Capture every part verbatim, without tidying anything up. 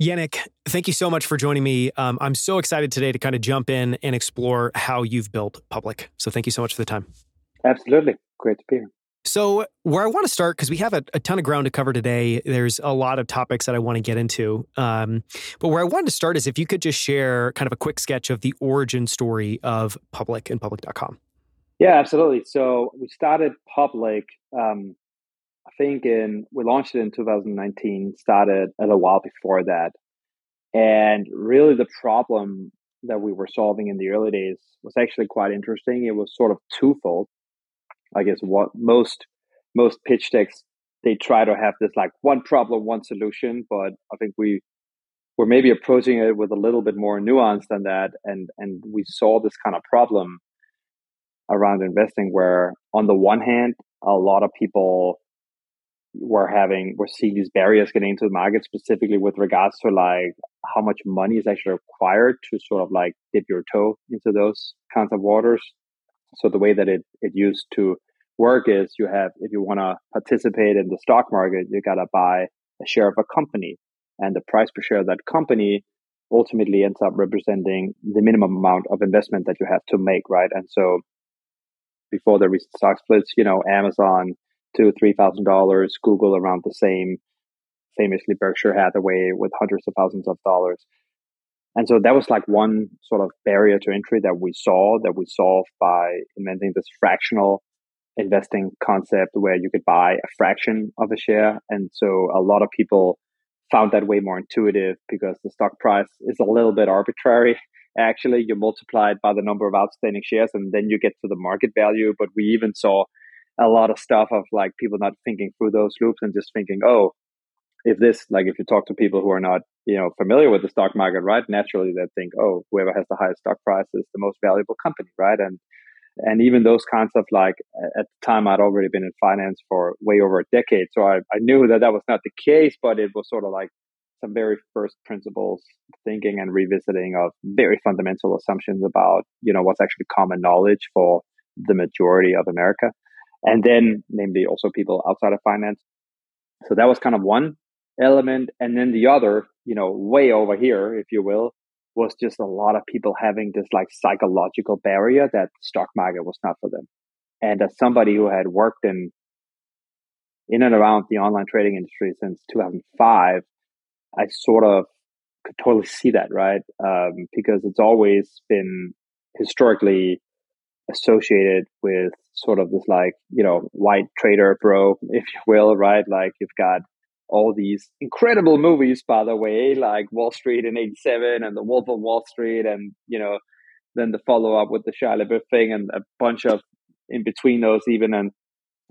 Jannick, thank you so much for joining me. Um, I'm so excited today to kind of jump in and explore how you've built Public. So thank you so much for the time. Absolutely. Great to be here. So where I want to start, because we have a, a ton of ground to cover today, there's a lot of topics that I want to get into. Um, but where I wanted to start is if you could just share kind of a quick sketch of the origin story of Public and Public dot com. Yeah, absolutely. So we started Public, um, I think in, we launched it in two thousand nineteen, started a little while before that. And really the problem that we were solving in the early days was actually quite interesting. It was sort of twofold. I guess what most most pitch decks, they try to have this like one problem, one solution, but I think we were maybe approaching it with a little bit more nuance than that, and and we saw this kind of problem around investing, where on the one hand, a lot of people were having were seeing these barriers getting into the market, specifically with regards to like how much money is actually required to sort of like dip your toe into those kinds of waters. So the way that it, it used to work is you have, if you want to participate in the stock market, you got to buy a share of a company. And the price per share of that company ultimately ends up representing the minimum amount of investment that you have to make, right? And so before the recent stock splits, you know, Amazon, two thousand dollars, three thousand dollars, Google around the same, famously Berkshire Hathaway with hundreds of thousands of dollars. And so that was like one sort of barrier to entry that we saw, that we solved by inventing this fractional investing concept where you could buy a fraction of a share. And so a lot of people found that way more intuitive because the stock price is a little bit arbitrary. Actually, you multiply it by the number of outstanding shares and then you get to the market value. But we even saw a lot of stuff of like people not thinking through those loops and just thinking, oh, if this, like if you talk to people who are not, you know, familiar with the stock market, right? Naturally, they think, oh, whoever has the highest stock price is the most valuable company, right? And and even those kinds of like, at the time, I'd already been in finance for way over a decade. So I, I knew that that was not the case, but it was sort of like some very first principles thinking and revisiting of very fundamental assumptions about, you know, what's actually common knowledge for the majority of America. And then, namely, also people outside of finance. So that was kind of one element. And then the other, you know, way over here, if you will, was just a lot of people having this like psychological barrier that the stock market was not for them. And as somebody who had worked in in and around the online trading industry since two thousand five, I sort of could totally see that, right? Um, because it's always been historically associated with sort of this like, you know, white trader bro, if you will, right? Like you've got all these incredible movies, by the way, like Wall Street in eighty-seven and The Wolf of Wall Street, and you know, then the follow up with the Shia LaBeouf thing, and a bunch of in between those, even, and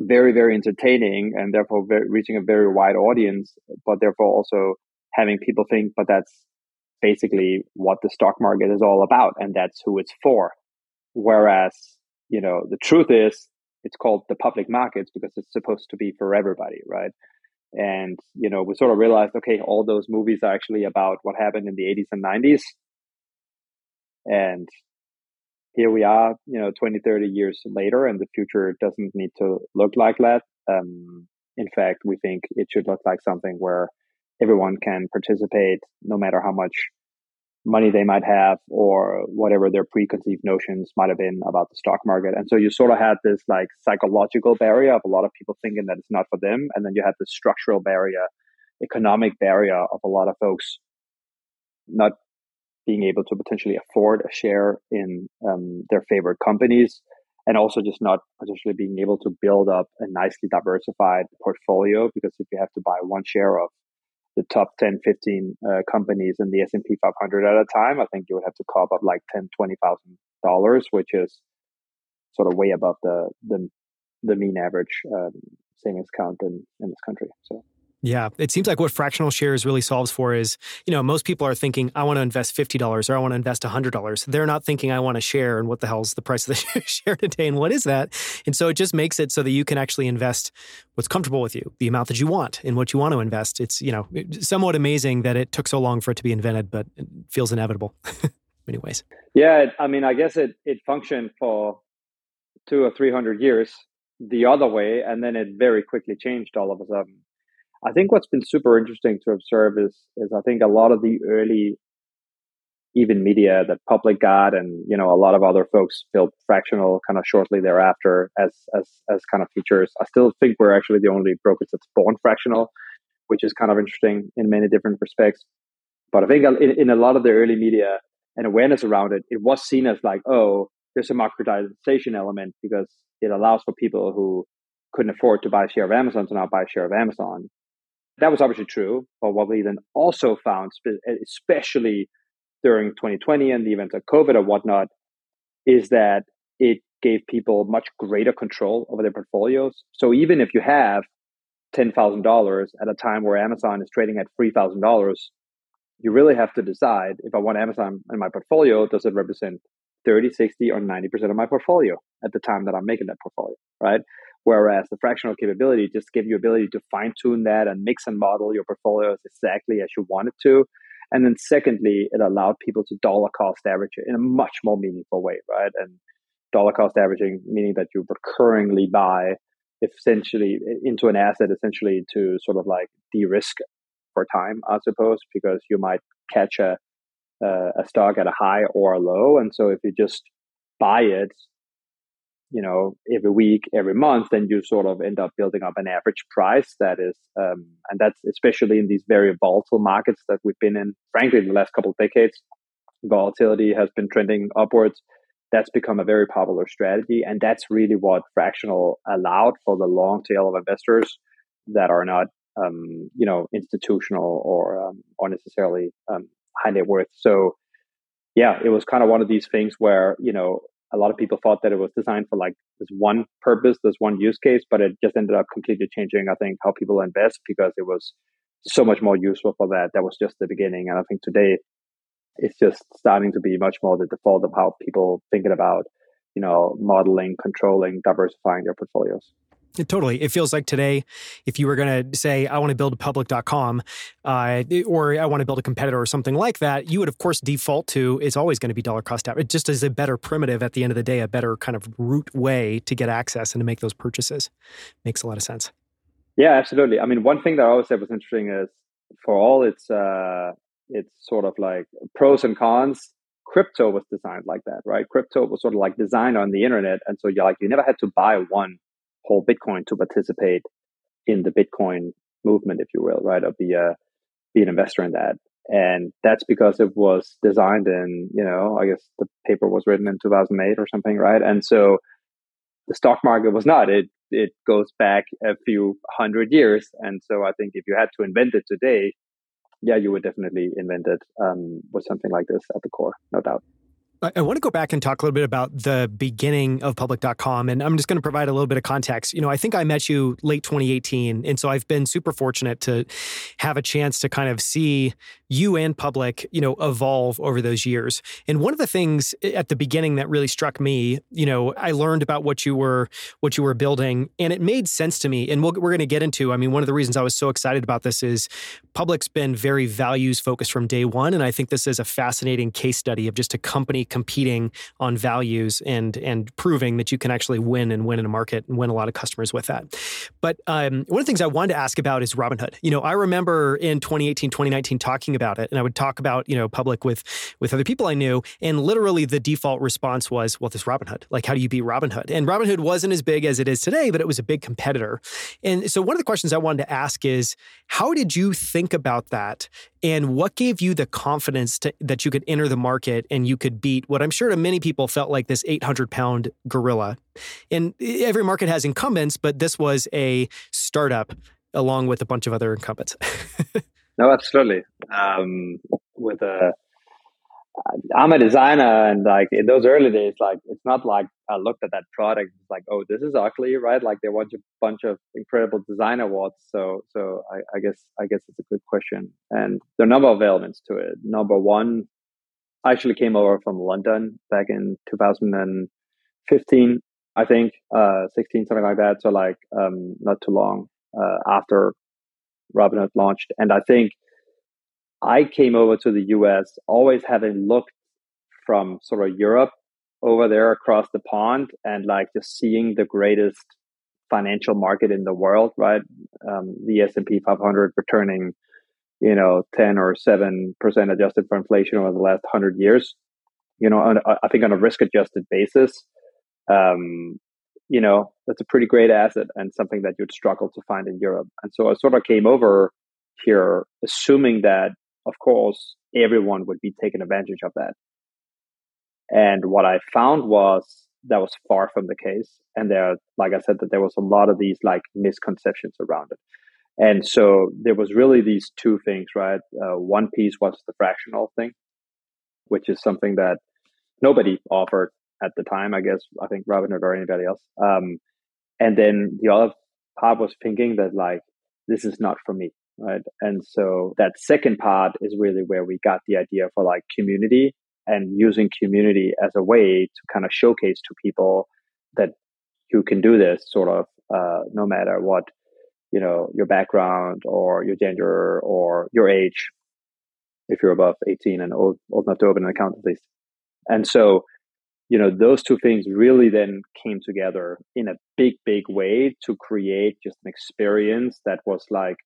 very, very entertaining, and therefore very, reaching a very wide audience, but therefore also having people think, but that's basically what the stock market is all about, and that's who it's for. Whereas, you know, the truth is, it's called the public markets because it's supposed to be for everybody, right? And, you know, we sort of realized, okay, all those movies are actually about what happened in the eighties and nineties. And here we are, you know, twenty, thirty years later, and the future doesn't need to look like that. Um, in fact, we think it should look like something where everyone can participate, no matter how much money they might have or whatever their preconceived notions might have been about the stock market. And so you sort of had this like psychological barrier of a lot of people thinking that it's not for them. And then you had this structural barrier, economic barrier of a lot of folks not being able to potentially afford a share in um, their favorite companies, and also just not potentially being able to build up a nicely diversified portfolio, because if you have to buy one share of the top ten, fifteen uh, companies in the S and P five hundred at a time, I think you would have to cop up like ten thousand dollars, twenty thousand dollars, which is sort of way above the the, the mean average um, savings count in, in this country. So. Yeah, it seems like what fractional shares really solves for is, you know, most people are thinking, I want to invest fifty dollars or I want to invest one hundred dollars. They're not thinking, I want a share and what the hell's the price of the share today and what is that? And so it just makes it so that you can actually invest what's comfortable with you, the amount that you want and what you want to invest. It's, you know, somewhat amazing that it took so long for it to be invented, but it feels inevitable in many ways. Yeah, I mean, I guess it, it functioned for two or three hundred years the other way, and then it very quickly changed all of a sudden. I think what's been super interesting to observe is, is I think a lot of the early, even media that Public got, and, you know, a lot of other folks built Fractional kind of shortly thereafter as, as, as kind of features. I still think we're actually the only brokerage that's born Fractional, which is kind of interesting in many different respects. But I think in, in a lot of the early media and awareness around it, it was seen as like, oh, there's a democratization element because it allows for people who couldn't afford to buy a share of Amazon to now buy a share of Amazon. That was obviously true. But what we then also found, especially during twenty twenty and the events of COVID or whatnot, is that it gave people much greater control over their portfolios. So even if you have ten thousand dollars at a time where Amazon is trading at three thousand dollars, you really have to decide, if I want Amazon in my portfolio, does it represent thirty, sixty, or ninety percent of my portfolio at the time that I'm making that portfolio, right? Whereas the fractional capability just gives you ability to fine tune that and mix and model your portfolios exactly as you want it to. And then secondly, it allowed people to dollar cost average in a much more meaningful way, right? And dollar cost averaging, meaning that you recurringly buy essentially into an asset, essentially to sort of like de-risk for time, I suppose, because you might catch a, uh, a stock at a high or a low. And so if you just buy it, you know, every week, every month, then you sort of end up building up an average price that is, um, and that's especially in these very volatile markets that we've been in, frankly, in the last couple of decades. Volatility has been trending upwards. That's become a very popular strategy. And that's really what fractional allowed for the long tail of investors that are not, um, you know, institutional or, um, or necessarily um, high net worth. So, yeah, it was kind of one of these things where, you know, a lot of people thought that it was designed for like this one purpose, this one use case, but it just ended up completely changing, I think, how people invest because it was so much more useful for that. That was just the beginning. And I think today it's just starting to be much more the default of how people thinking about, you know, modeling, controlling, diversifying their portfolios. It totally. It feels like today, if you were going to say, I want to build public dot com uh, or I want to build a competitor or something like that, you would, of course, default to it's always going to be dollar cost average. It just is a better primitive at the end of the day, a better kind of root way to get access and to make those purchases. Makes a lot of sense. Yeah, absolutely. I mean, one thing that I always said was interesting is for all its, uh, it's sort of like pros and cons, crypto was designed like that, right? Crypto was sort of like designed on the internet. And so you're like, you never had to buy one whole Bitcoin to participate in the Bitcoin movement, if you will, right? Or be a be an investor in that. And that's because it was designed in, you know, I guess the paper was written in two thousand eight or something, right? And so the stock market was not. It it goes back a few hundred years. And so I think if you had to invent it today, yeah, you would definitely invent it um, with something like this at the core, no doubt. I want to go back and talk a little bit about the beginning of public dot com, and I'm just going to provide a little bit of context. You know, I think I met you late twenty eighteen, and so I've been super fortunate to have a chance to kind of see you and Public, you know, evolve over those years. And one of the things at the beginning that really struck me, you know, I learned about what you were what you were building, and it made sense to me. And we'll, we're going to get into, I mean, one of the reasons I was so excited about this is Public's been very values focused from day one, and I think this is a fascinating case study of just a company competing on values and and proving that you can actually win and win in a market and win a lot of customers with that. But um, one of the things I wanted to ask about is Robinhood. You know, I remember in twenty eighteen, twenty nineteen talking about it, and I would talk about, you know, Public with with other people I knew, and literally the default response was, well, this Robinhood, like, how do you beat Robinhood? And Robinhood wasn't as big as it is today, but it was a big competitor. And so one of the questions I wanted to ask is, how did you think about that? And what gave you the confidence to, that you could enter the market and you could beat what I'm sure to many people felt like this eight hundred pound gorilla? And every market has incumbents, but this was a startup along with a bunch of other incumbents. No, absolutely. Um, with a, I'm a designer, and like in those early days, like it's not like I looked at that product like, oh, this is ugly, right? Like they won a bunch of incredible design awards. So, so I, I guess I guess it's a good question, and there are a number of elements to it. Number one, I actually came over from London back in two thousand fifteen, I think, uh, sixteen, something like that. So like um, not too long uh, after Robinhood launched, and I think I came over to the U S always having looked from sort of Europe over there across the pond and like just seeing the greatest financial market in the world, right? Um, the S and P five hundred returning, you know, ten or seven percent adjusted for inflation over the last one hundred years, you know, on, I think on a risk adjusted basis, um, you know, that's a pretty great asset and something that you'd struggle to find in Europe. And so I sort of came over here assuming that, of course, everyone would be taking advantage of that. And what I found was that was far from the case. And there, like I said, that there was a lot of these like misconceptions around it. And so there was really these two things, right? Uh, one piece was the fractional thing, which is something that nobody offered at the time, I guess, I think Robinhood or anybody else. Um, and then the other part was thinking that like, this is not for me, right? And so that second part is really where we got the idea for like community and using community as a way to kind of showcase to people that you can do this sort of uh, no matter what, you know, your background or your gender or your age, if you're above eighteen and old, old enough to open an account at least. And so, you know, those two things really then came together in a big, big way to create just an experience that was like,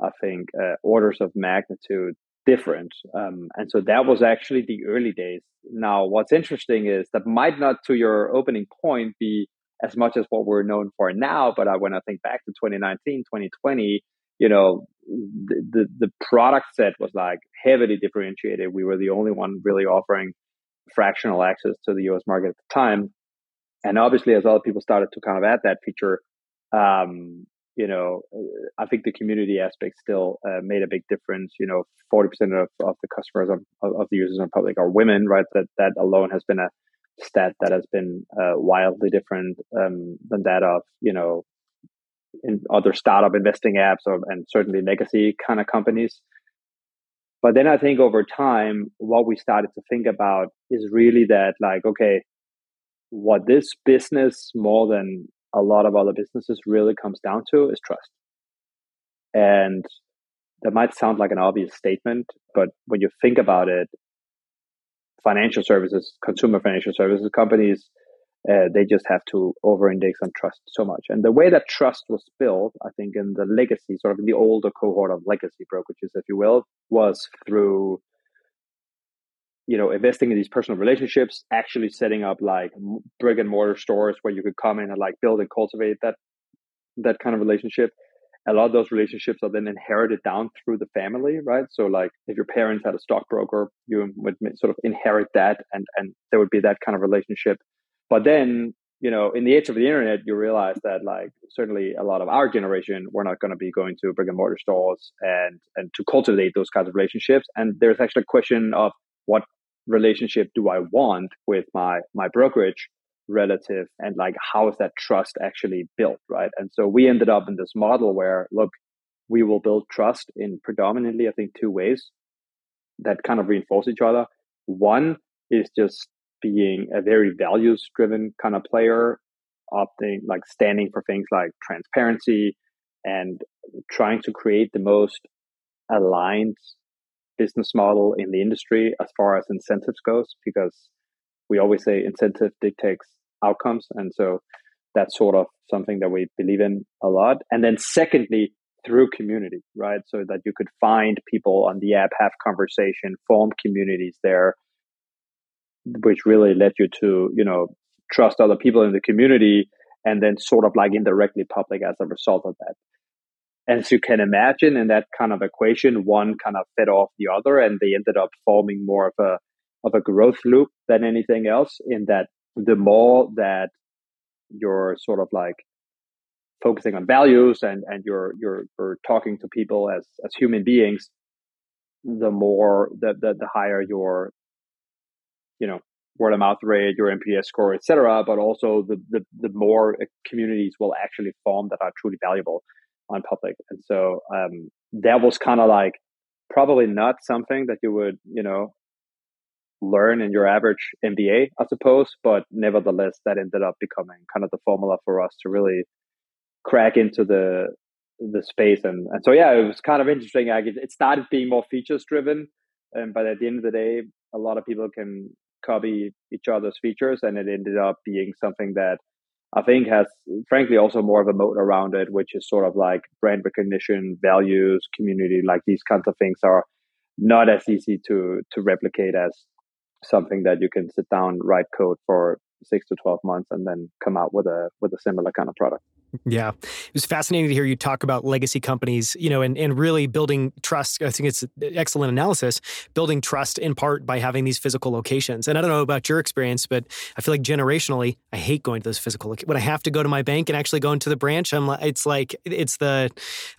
I think, uh, orders of magnitude different. Um, and so that was actually the early days. Now, what's interesting is that might not, to your opening point, be as much as what we're known for now, but I, when I think back to twenty nineteen, twenty twenty, you know, the, the, the product set was like heavily differentiated. We were the only one really offering fractional access to the U S market at the time. And obviously, as other people started to kind of add that feature, um, you know, I think the community aspect still uh, made a big difference. You know, forty percent of, of the customers of, of the users on Public are women, right? That that alone has been a stat that has been uh, wildly different um, than that of, you know, in other startup investing apps or, and certainly legacy kind of companies. But then I think over time, what we started to think about is really that like, okay, what this business more than a lot of other businesses really comes down to is trust. And that might sound like an obvious statement, but when you think about it, financial services, consumer financial services companies, uh, they just have to over-index on trust so much. And the way that trust was built, I think in the legacy, sort of in the older cohort of legacy brokerages, if you will, was through, you know, investing in these personal relationships, actually setting up like brick and mortar stores where you could come in and like build and cultivate that that kind of relationship. A lot of those relationships are then inherited down through the family, right? So like if your parents had a stockbroker, you would sort of inherit that and, and there would be that kind of relationship. But then, you know, in the age of the internet, you realize that like certainly a lot of our generation, we're not going to be going to brick and mortar stores and, and to cultivate those kinds of relationships. And there's actually a question of what relationship do I want with my my brokerage relative, and like how is that trust actually built, right? And so we ended up in this model where, look, we will build trust in predominantly, I think, two ways that kind of reinforce each other. One is just being a very values-driven kind of player, opting like standing for things like transparency and trying to create the most aligned business model in the industry as far as incentives goes, because we always say incentive dictates outcomes. And so that's sort of something that we believe in a lot. And then secondly, through community, right? So that you could find people on the app, have conversation, form communities there, which really led you to, you know, trust other people in the community and then sort of like indirectly Public as a result of that. And as you can imagine, in that kind of equation, one kind of fed off the other, and they ended up forming more of a of a growth loop than anything else, in that the more that you're sort of like focusing on values and, and you're, you're, you're talking to people as, as human beings, the more that the, the higher your, you know, word of mouth rate, your M P S score, et cetera, but also the, the, the more communities will actually form that are truly valuable on Public. And so um, that was kind of like probably not something that you would, you know, learn in your average M B A, I suppose, but nevertheless, that ended up becoming kind of the formula for us to really crack into the the space. And, and so, yeah, it was kind of interesting. Like it, it started being more features driven, um, but at the end of the day, a lot of people can copy each other's features, and it ended up being something that I think has, frankly, also more of a moat around it, which is sort of like brand recognition, values, community, like these kinds of things are not as easy to to replicate as something that you can sit down, write code for six to twelve months and then come out with a with a similar kind of product. Yeah. It was fascinating to hear you talk about legacy companies, you know, and, and really building trust. I think it's excellent analysis, building trust in part by having these physical locations. And I don't know about your experience, but I feel like generationally, I hate going to those physical locations. When I have to go to my bank and actually go into the branch, I'm like, it's like, it's the,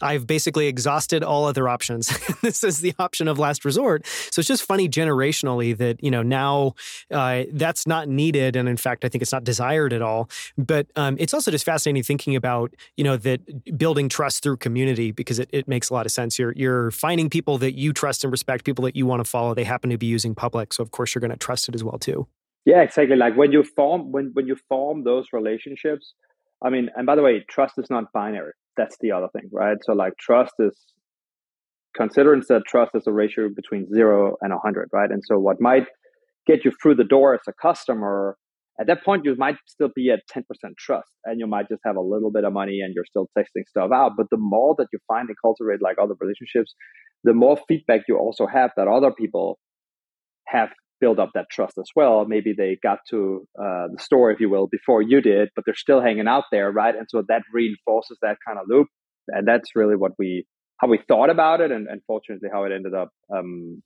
I've basically exhausted all other options. This is the option of last resort. So it's just funny generationally that, you know, now uh, that's not needed. And in fact, I think it's not desired at all. But um, it's also just fascinating thinking about About you know that building trust through community, because it, it makes a lot of sense. You're you're finding people that you trust and respect, people that you want to follow. They happen to be using Public, so of course you're going to trust it as well too. Yeah, exactly. Like when you form when when you form those relationships. I mean, and by the way, trust is not binary. That's the other thing, right? So like trust is considering that trust is a ratio between zero and a hundred, right? And so what might get you through the door as a customer. At that point, you might still be at ten percent trust and you might just have a little bit of money and you're still texting stuff out. But the more that you find and cultivate like other relationships, the more feedback you also have that other people have built up that trust as well. Maybe they got to uh, the store, if you will, before you did, but they're still hanging out there, right? And so that reinforces that kind of loop. And that's really what we, how we thought about it and, and fortunately how it ended up um,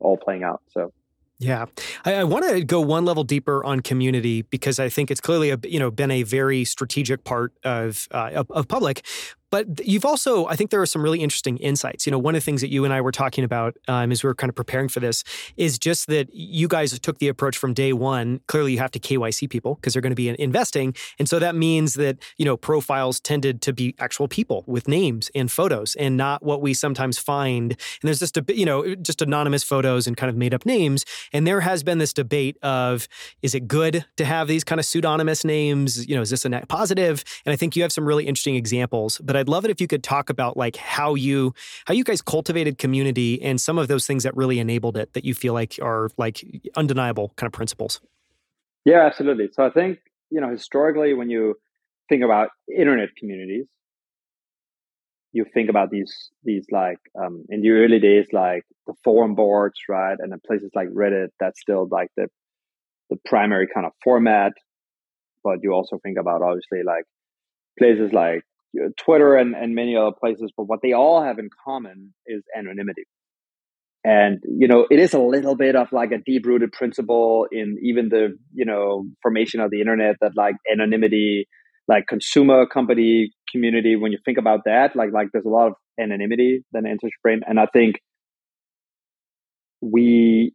all playing out. So. Yeah. I, I want to go one level deeper on community because I think it's clearly, a, you know, been a very strategic part of, uh, of, of Public. But you've also, I think there are some really interesting insights. You know, one of the things that you and I were talking about um, as we were kind of preparing for this is just that you guys took the approach from day one. Clearly, you have to K Y C people because they're going to be investing. And so that means that, you know, profiles tended to be actual people with names and photos and not what we sometimes find. And there's just, a, you know, just anonymous photos and kind of made up names. And there has been this debate of, is it good to have these kind of pseudonymous names? You know, is this a net positive? And I think you have some really interesting examples. But I'd love it if you could talk about like how you how you guys cultivated community and some of those things that really enabled it that you feel like are like undeniable kind of principles. Yeah, absolutely. So I think, you know, historically, when you think about internet communities, you think about these these like um, in the early days, like the forum boards, right? And then places like Reddit, that's still like the the primary kind of format. But you also think about obviously like places like Twitter and, and many other places, but what they all have in common is anonymity. And, you know, it is a little bit of like a deep-rooted principle in even the, you know, formation of the internet that like anonymity, like consumer company community, when you think about that, like, like there's a lot of anonymity that enters your brain. And I think we,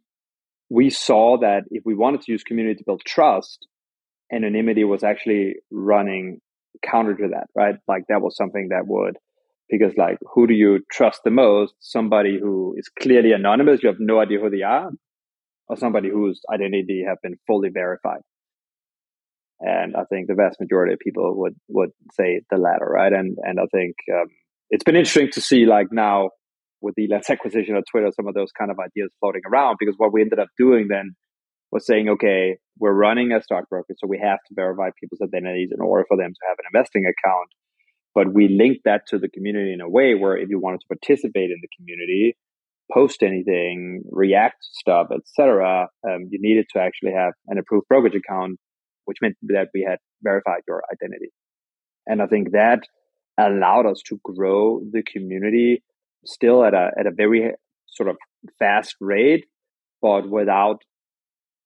we saw that if we wanted to use community to build trust, anonymity was actually running counter to that, right? Like that was something that would, because like, who do you trust the most? Somebody who is clearly anonymous, you have no idea who they are, or somebody whose identity have been fully verified. And I think the vast majority of people would would say the latter, right? And and I think um, it's been interesting to see like now with the last acquisition of Twitter, some of those kind of ideas floating around, because what we ended up doing then was saying, okay, we're running a stockbroker, so we have to verify people's identities in order for them to have an investing account. But we link that to the community in a way where if you wanted to participate in the community, post anything, react to stuff, et cetera, um, you needed to actually have an approved brokerage account, which meant that we had verified your identity. And I think that allowed us to grow the community still at a at a very sort of fast rate, but without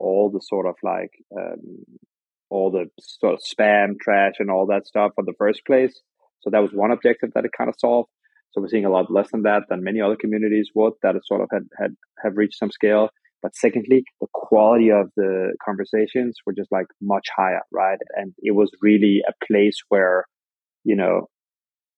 all the sort of like, um, all the sort of spam, trash, and all that stuff in the first place. So that was one objective that it kind of solved. So we're seeing a lot less than that than many other communities would that have sort of had, had have reached some scale. But secondly, the quality of the conversations were just like much higher, right? And it was really a place where, you know,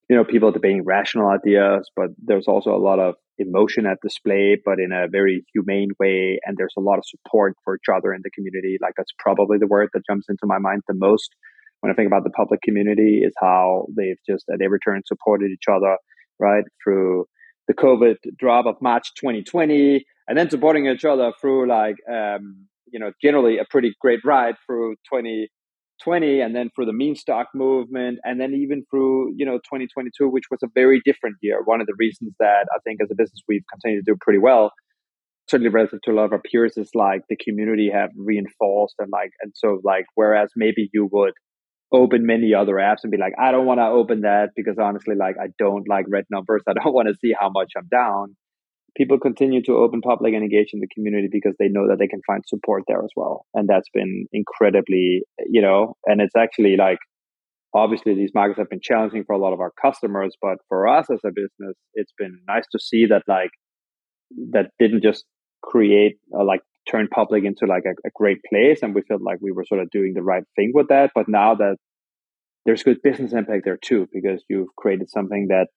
you know, people debating rational ideas, but there's also a lot of emotion at display, but in a very humane way. And there's a lot of support for each other in the community. Like that's probably the word that jumps into my mind the most when I think about the Public community is how they've just at every turn supported each other, right? Through the COVID drop of March twenty twenty, and then supporting each other through like, um, you know, generally a pretty great ride through 20, twenty, and then for the meme stock movement, and then even through, you know, twenty twenty-two, which was a very different year. One of the reasons that I think as a business we've continued to do pretty well, certainly relative to a lot of our peers, is like the community have reinforced and like, and so like, whereas maybe you would open many other apps and be like, I don't want to open that because honestly, like, I don't like red numbers. I don't want to see how much I'm down. People continue to open Public and engage in the community because they know that they can find support there as well. And that's been incredibly, you know, and it's actually like, obviously these markets have been challenging for a lot of our customers, but for us as a business, it's been nice to see that like, that didn't just create uh, like turn Public into like a, a great place. And we felt like we were sort of doing the right thing with that. But now that there's good business impact there too, because you've created something that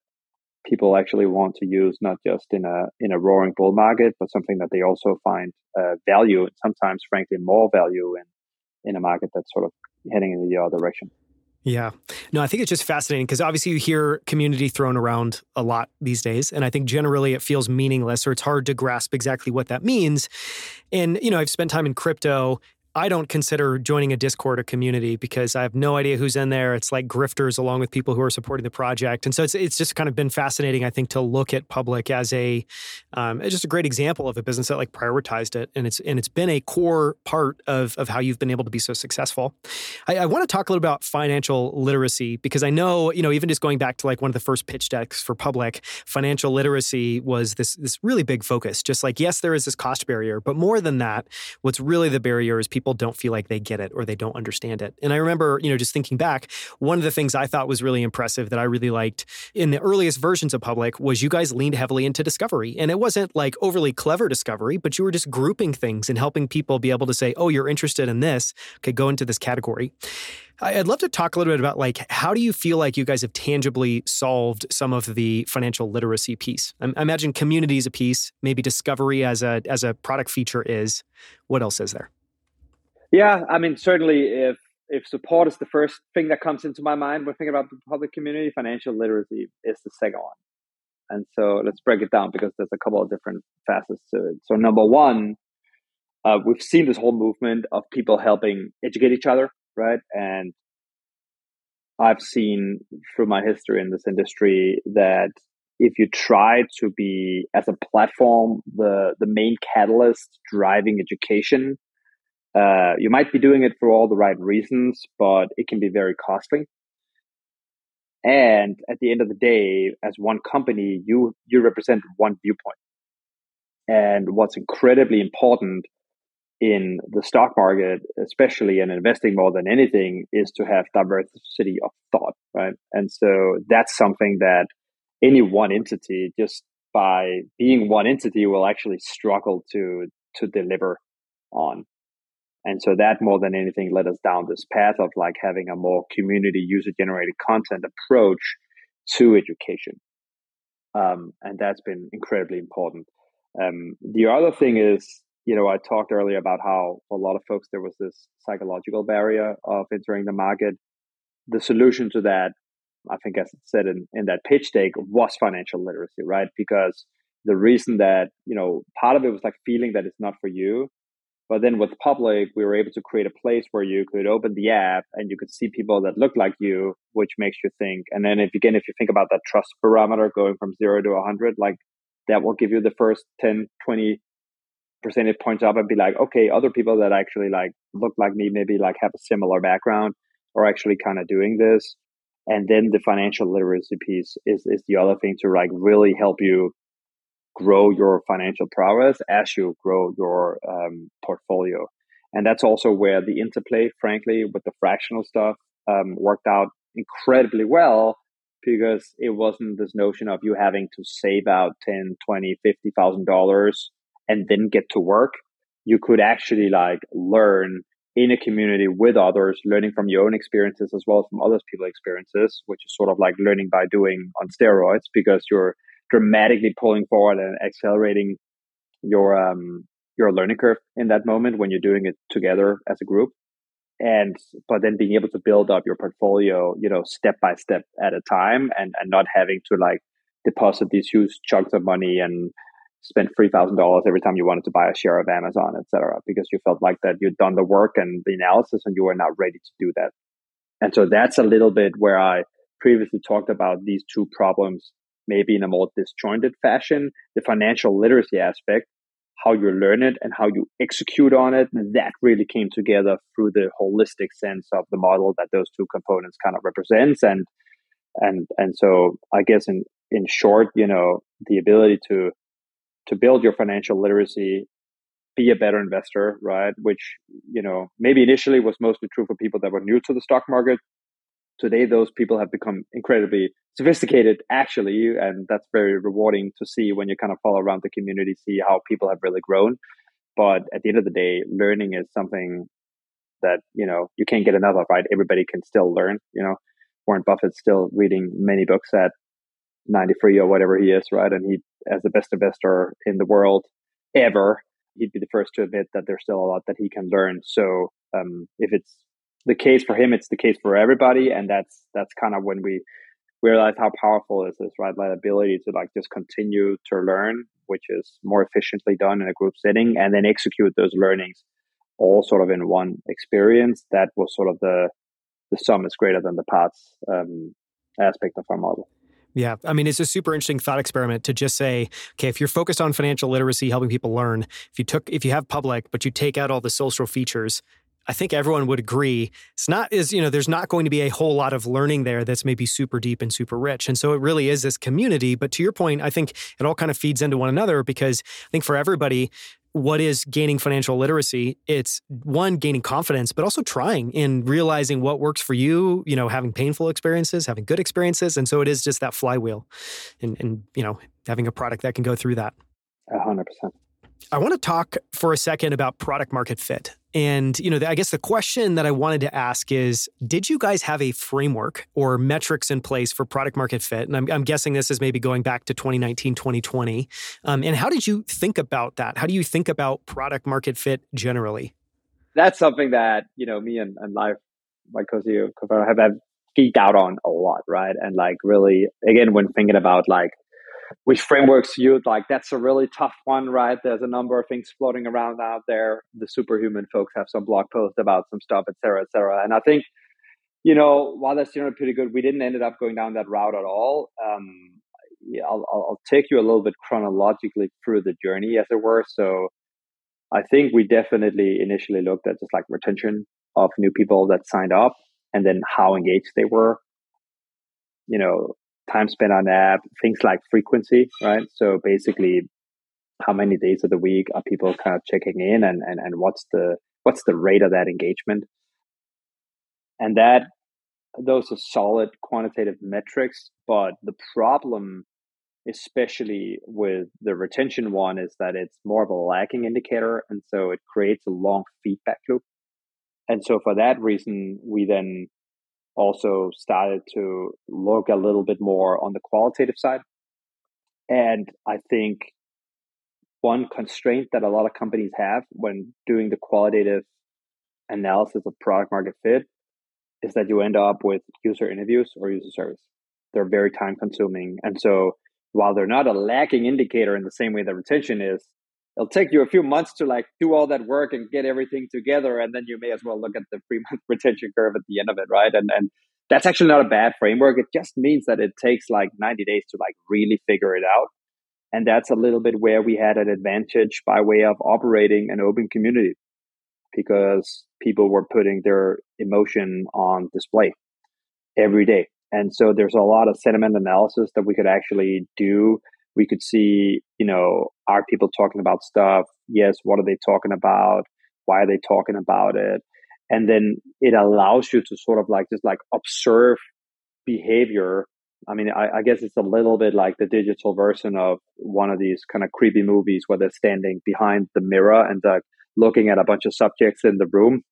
people actually want to use, not just in a in a roaring bull market, but something that they also find uh, value, and sometimes, frankly, more value in in a market that's sort of heading in the other direction. Yeah. No, I think it's just fascinating because obviously you hear community thrown around a lot these days. And I think generally it feels meaningless, or it's hard to grasp exactly what that means. And, you know, I've spent time in crypto. I don't consider joining a Discord a community because I have no idea who's in there. It's like grifters along with people who are supporting the project. And so it's it's just kind of been fascinating, I think, to look at Public as a um, just a great example of a business that like prioritized it. And it's and it's been a core part of, of how you've been able to be so successful. I, I want to talk a little about financial literacy, because I know, you know, even just going back to like one of the first pitch decks for Public, financial literacy was this this really big focus. Just like, yes, there is this cost barrier, but more than that, what's really the barrier is people People don't feel like they get it or they don't understand it. And I remember, you know, just thinking back, one of the things I thought was really impressive that I really liked in the earliest versions of Public was you guys leaned heavily into discovery. And it wasn't like overly clever discovery, but you were just grouping things and helping people be able to say, oh, you're interested in this. Okay, go into this category. I'd love to talk a little bit about like, how do you feel like you guys have tangibly solved some of the financial literacy piece? I imagine community is a piece, maybe discovery as a as a product feature is. What else is there? Yeah, I mean, certainly if if support is the first thing that comes into my mind when thinking about the Public community, financial literacy is the second one. And so let's break it down because there's a couple of different facets to it. So number one, uh, we've seen this whole movement of people helping educate each other, right? And I've seen through my history in this industry that if you try to be, as a platform, the, the main catalyst driving education, Uh, you might be doing it for all the right reasons, but it can be very costly. And at the end of the day, as one company, you you represent one viewpoint. And what's incredibly important in the stock market, especially in investing more than anything, is to have diversity of thought, right? And so that's something that any one entity, just by being one entity, will actually struggle to to deliver on. And so that more than anything led us down this path of like having a more community user-generated content approach to education. Um, and that's been incredibly important. Um, the other thing is, you know, I talked earlier about how for a lot of folks, there was this psychological barrier of entering the market. The solution to that, I think as it said in, in that pitch deck, was financial literacy, right? Because the reason that, you know, part of it was like feeling that it's not for you. But then with Public, we were able to create a place where you could open the app and you could see people that look like you, which makes you think. And then if again, if you think about that trust barometer going from zero to one hundred, like that will give you the first ten, twenty percentage points up and be like, okay, other people that actually like look like me, maybe like have a similar background or actually kind of doing this. And then the financial literacy piece is is the other thing to like really help you grow your financial prowess as you grow your um, portfolio. And that's also where the interplay, frankly, with the fractional stuff um, worked out incredibly well, because it wasn't this notion of you having to save out ten, twenty, fifty thousand dollars and then get to work. You could actually like learn in a community with others, learning from your own experiences as well as from other people's experiences, which is sort of like learning by doing on steroids, because you're dramatically pulling forward and accelerating your um, your learning curve in that moment when you're doing it together as a group, and but then being able to build up your portfolio, you know, step by step at a time, and and not having to like deposit these huge chunks of money and spend three thousand dollars every time you wanted to buy a share of Amazon, et cetera, because you felt like that you'd done the work and the analysis and you were not ready to do that. And so that's a little bit where I previously talked about these two problems, maybe in a more disjointed fashion. The financial literacy aspect, how you learn it and how you execute on it, that really came together through the holistic sense of the model that those two components kind of represents. And and and so I guess in, in short, you know, the ability to to build your financial literacy, be a better investor, right? Which, you know, maybe initially was mostly true for people that were new to the stock market. Today, those people have become incredibly sophisticated, actually, and that's very rewarding to see when you kind of follow around the community, see how people have really grown. But at the end of the day, learning is something that, you know, you can't get enough of, right? Everybody can still learn. You know, Warren Buffett's still reading many books at ninety-three or whatever he is, right? And he, as the best investor in the world ever, he'd be the first to admit that there's still a lot that he can learn. So um, if it's the case for him, it's the case for everybody. And that's that's kind of when we realize how powerful this is, right? That ability to like just continue to learn, which is more efficiently done in a group setting, and then execute those learnings all sort of in one experience. That was sort of the the sum is greater than the parts um, aspect of our model. Yeah. I mean, it's a super interesting thought experiment to just say, okay, if you're focused on financial literacy, helping people learn, if you took, if you have Public, but you take out all the social features, I think everyone would agree it's not is, you know, there's not going to be a whole lot of learning there that's maybe super deep and super rich. And so it really is this community. But to your point, I think it all kind of feeds into one another, because I think for everybody, what is gaining financial literacy? It's one, gaining confidence, but also trying and realizing what works for you, you know, having painful experiences, having good experiences. And so it is just that flywheel and, and you know, having a product that can go through that. A hundred percent. I want to talk for a second about product market fit. And, you know, I guess the question that I wanted to ask is, did you guys have a framework or metrics in place for product market fit? And I'm, I'm guessing this is maybe going back to twenty nineteen, twenty twenty. Um, and how did you think about that? How do you think about product market fit generally? That's something that, you know, me and, and Leif, my co-C E O, have, have geeked out on a lot, right? And like really, again, when thinking about like, which frameworks you like, that's a really tough one, right? There's a number of things floating around out there. The superhuman folks have some blog posts about some stuff, et cetera, et cetera. And I think, you know, while that's generally pretty good, we didn't end up going down that route at all. Um, yeah, I'll, I'll take you a little bit chronologically through the journey, as it were. So I think we definitely initially looked at just like retention of new people that signed up and then how engaged they were, you know, time spent on app, things like frequency, right? So basically, how many days of the week are people kind of checking in, and and, and what's the what's the rate of that engagement? And that those are solid quantitative metrics, but the problem, especially with the retention one, is that it's more of a lagging indicator, and so it creates a long feedback loop. And so for that reason, we then also started to look a little bit more on the qualitative side. And I think one constraint that a lot of companies have when doing the qualitative analysis of product market fit is that you end up with user interviews or user service. They're very time consuming. And so while they're not a lagging indicator in the same way that retention is, it'll take you a few months to like do all that work and get everything together. And then you may as well look at the three month retention curve at the end of it, right? And and that's actually not a bad framework. It just means that it takes like ninety days to like really figure it out. And that's a little bit where we had an advantage by way of operating an open community, because people were putting their emotion on display every day. And so there's a lot of sentiment analysis that we could actually do. We could see, you know, are people talking about stuff? Yes. What are they talking about? Why are they talking about it? And then it allows you to sort of like just like observe behavior. I mean, I, I guess it's a little bit like the digital version of one of these kind of creepy movies where they're standing behind the mirror and uh, looking at a bunch of subjects in the room.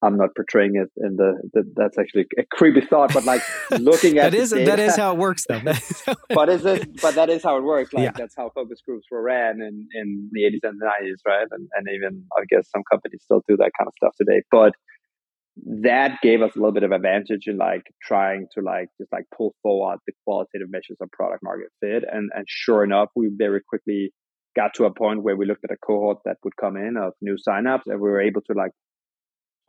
I'm not portraying it in the, the that's actually a creepy thought, but like looking at that is data, that is how it works though. but is this, but that is how it works. Like yeah. That's how focus groups were ran in, in the eighties and the nineties, right? And and even I guess some companies still do that kind of stuff today. But that gave us a little bit of advantage in like trying to like just like pull forward the qualitative measures of product market fit. And and sure enough, we very quickly got to a point where we looked at a cohort that would come in of new signups, and we were able to like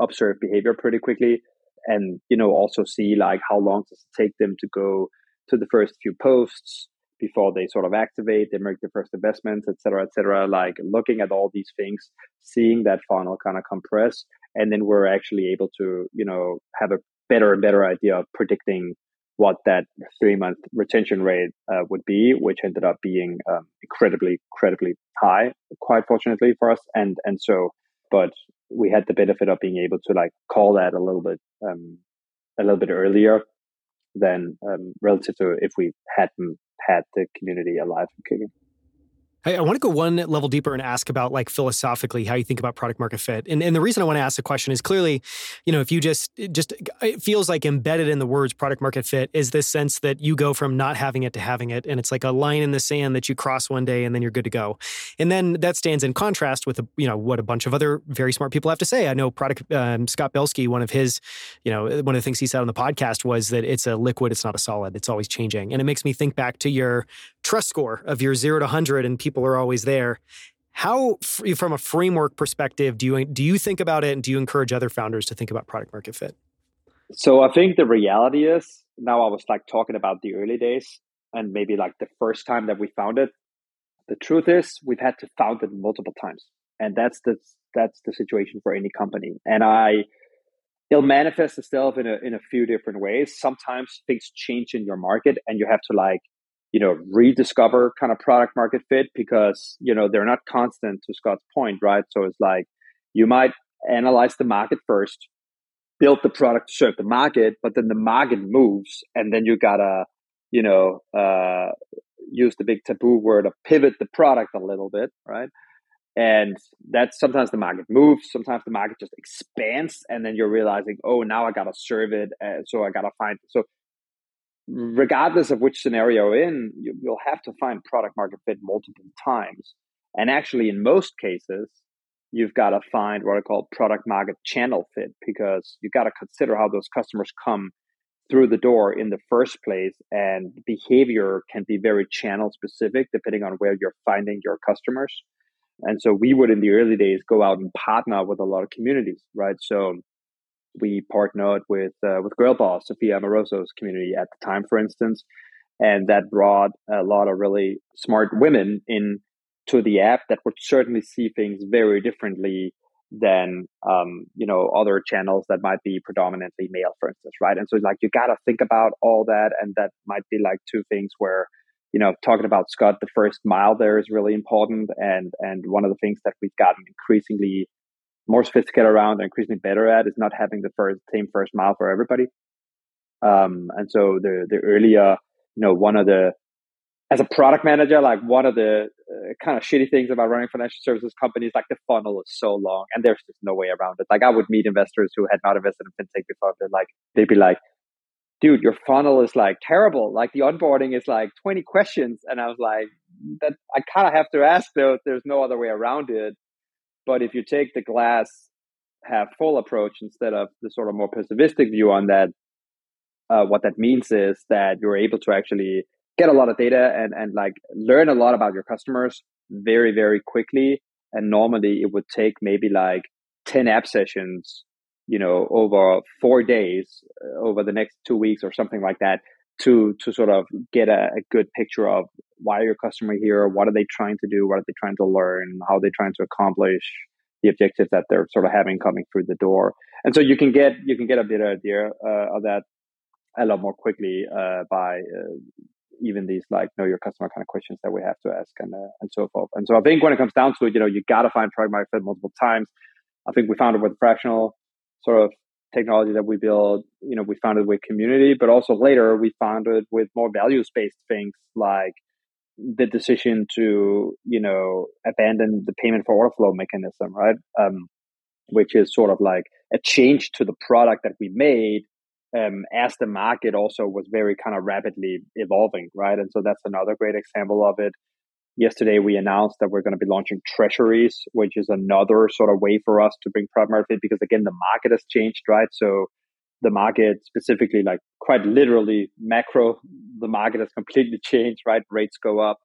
observe behavior pretty quickly, and you know also see like how long does it take them to go to the first few posts before they sort of activate, they make their first investments, et cetera, et cetera. Like looking at all these things, seeing that funnel kind of compress, and then we're actually able to, you know, have a better and better idea of predicting what that three-month retention rate uh, would be, which ended up being um, incredibly, incredibly high, quite fortunately for us. And and so, but we had the benefit of being able to like call that a little bit, um, a little bit earlier than um, relative to if we hadn't had the community alive and kicking. Hey, I want to go one level deeper and ask about like philosophically how you think about product market fit. And and the reason I want to ask the question is clearly, you know, if you just, it just, it feels like embedded in the words product market fit is this sense that you go from not having it to having it. And it's like a line in the sand that you cross one day and then you're good to go. And then that stands in contrast with, you know, what a bunch of other very smart people have to say. I know product, um, Scott Belsky, one of his, you know, one of the things he said on the podcast was that it's a liquid, it's not a solid, it's always changing. And it makes me think back to your trust score of your zero to one hundred and people People are always there. How, from a framework perspective, do you do you think about it, and do you encourage other founders to think about product market fit? So I think the reality is, now I was like talking about the early days and maybe like the first time that we founded. The truth is, we've had to found it multiple times, and that's the that's the situation for any company. And I, it'll manifest itself in a in a few different ways. Sometimes things change in your market, and you have to like, you know, rediscover kind of product market fit because, you know, they're not constant, to Scott's point, right? So it's like, you might analyze the market first, build the product to serve the market, but then the market moves and then you gotta, you know, uh, use the big taboo word of pivot the product a little bit, right? And that's sometimes the market moves, sometimes the market just expands and then you're realizing, oh, now I gotta serve it. Uh, so I gotta find, so regardless of which scenario in, you, you'll have to find product market fit multiple times. And actually, in most cases, you've got to find what I call product market channel fit, because you've got to consider how those customers come through the door in the first place. And behavior can be very channel specific, depending on where you're finding your customers. And so we would, in the early days, go out and partner with a lot of communities, right? So we partnered with uh, with Girlboss, Sophia Amoroso's community at the time, for instance, and that brought a lot of really smart women in to the app that would certainly see things very differently than um, you know other channels that might be predominantly male, for instance, right? And so, like, you got to think about all that, and that might be like two things where, you know, talking about Scott, the first mile there is really important, and and one of the things that we've gotten increasingly more sophisticated around and increasingly better at is not having the first same first mile for everybody. Um, and so the the earlier, you know, one of the, as a product manager, like one of the uh, kind of shitty things about running financial services companies, like the funnel is so long and there's just no way around it. Like I would meet investors who had not invested in fintech before. They're like, they'd be like, dude, your funnel is like terrible. Like the onboarding is like twenty questions. And I was like, that I kind of have to ask though, there's no other way around it. But if you take the glass half full approach instead of the sort of more pessimistic view on that, uh, what that means is that you're able to actually get a lot of data and, and like learn a lot about your customers very, very quickly. And normally it would take maybe like ten app sessions, you know, over four days, uh, over the next two weeks or something like that to to sort of get a, a good picture of why are your customer here, what are they trying to do, what are they trying to learn, how are they trying to accomplish the objective that they're sort of having coming through the door. And so you can get you can get a better idea uh, of that a lot more quickly uh, by uh, even these like know your customer kind of questions that we have to ask and uh, and so forth. And so I think when it comes down to it, you know, you got to find product market fit multiple times. I think we found it with fractional sort of technology that we build, you know, we founded with community, but also later we founded with more values-based things like the decision to, you know, abandon the payment for order flow mechanism, right? Um, which is sort of like a change to the product that we made um, as the market also was very kind of rapidly evolving, right? And so that's another great example of it. Yesterday, we announced that we're going to be launching treasuries, which is another sort of way for us to bring product market fit because, again, the market has changed, right? So the market specifically, like quite literally macro, the market has completely changed, right? Rates go up,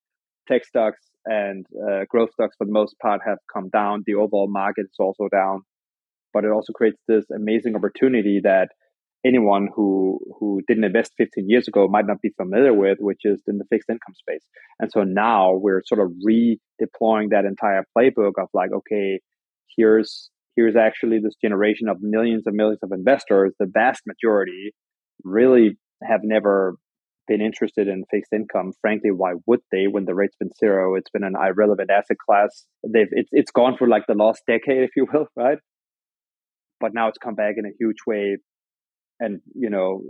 tech stocks and uh, growth stocks for the most part have come down. The overall market is also down, but it also creates this amazing opportunity that anyone who who didn't invest fifteen years ago might not be familiar with, which is in the fixed income space. And so now we're sort of redeploying that entire playbook of like, okay, here's here's actually this generation of millions and millions of investors. The vast majority really have never been interested in fixed income. Frankly, why would they when the rate's been zero? It's been an irrelevant asset class. They've it's it's gone for like the last decade, if you will, right? But now it's come back in a huge way. And, you know,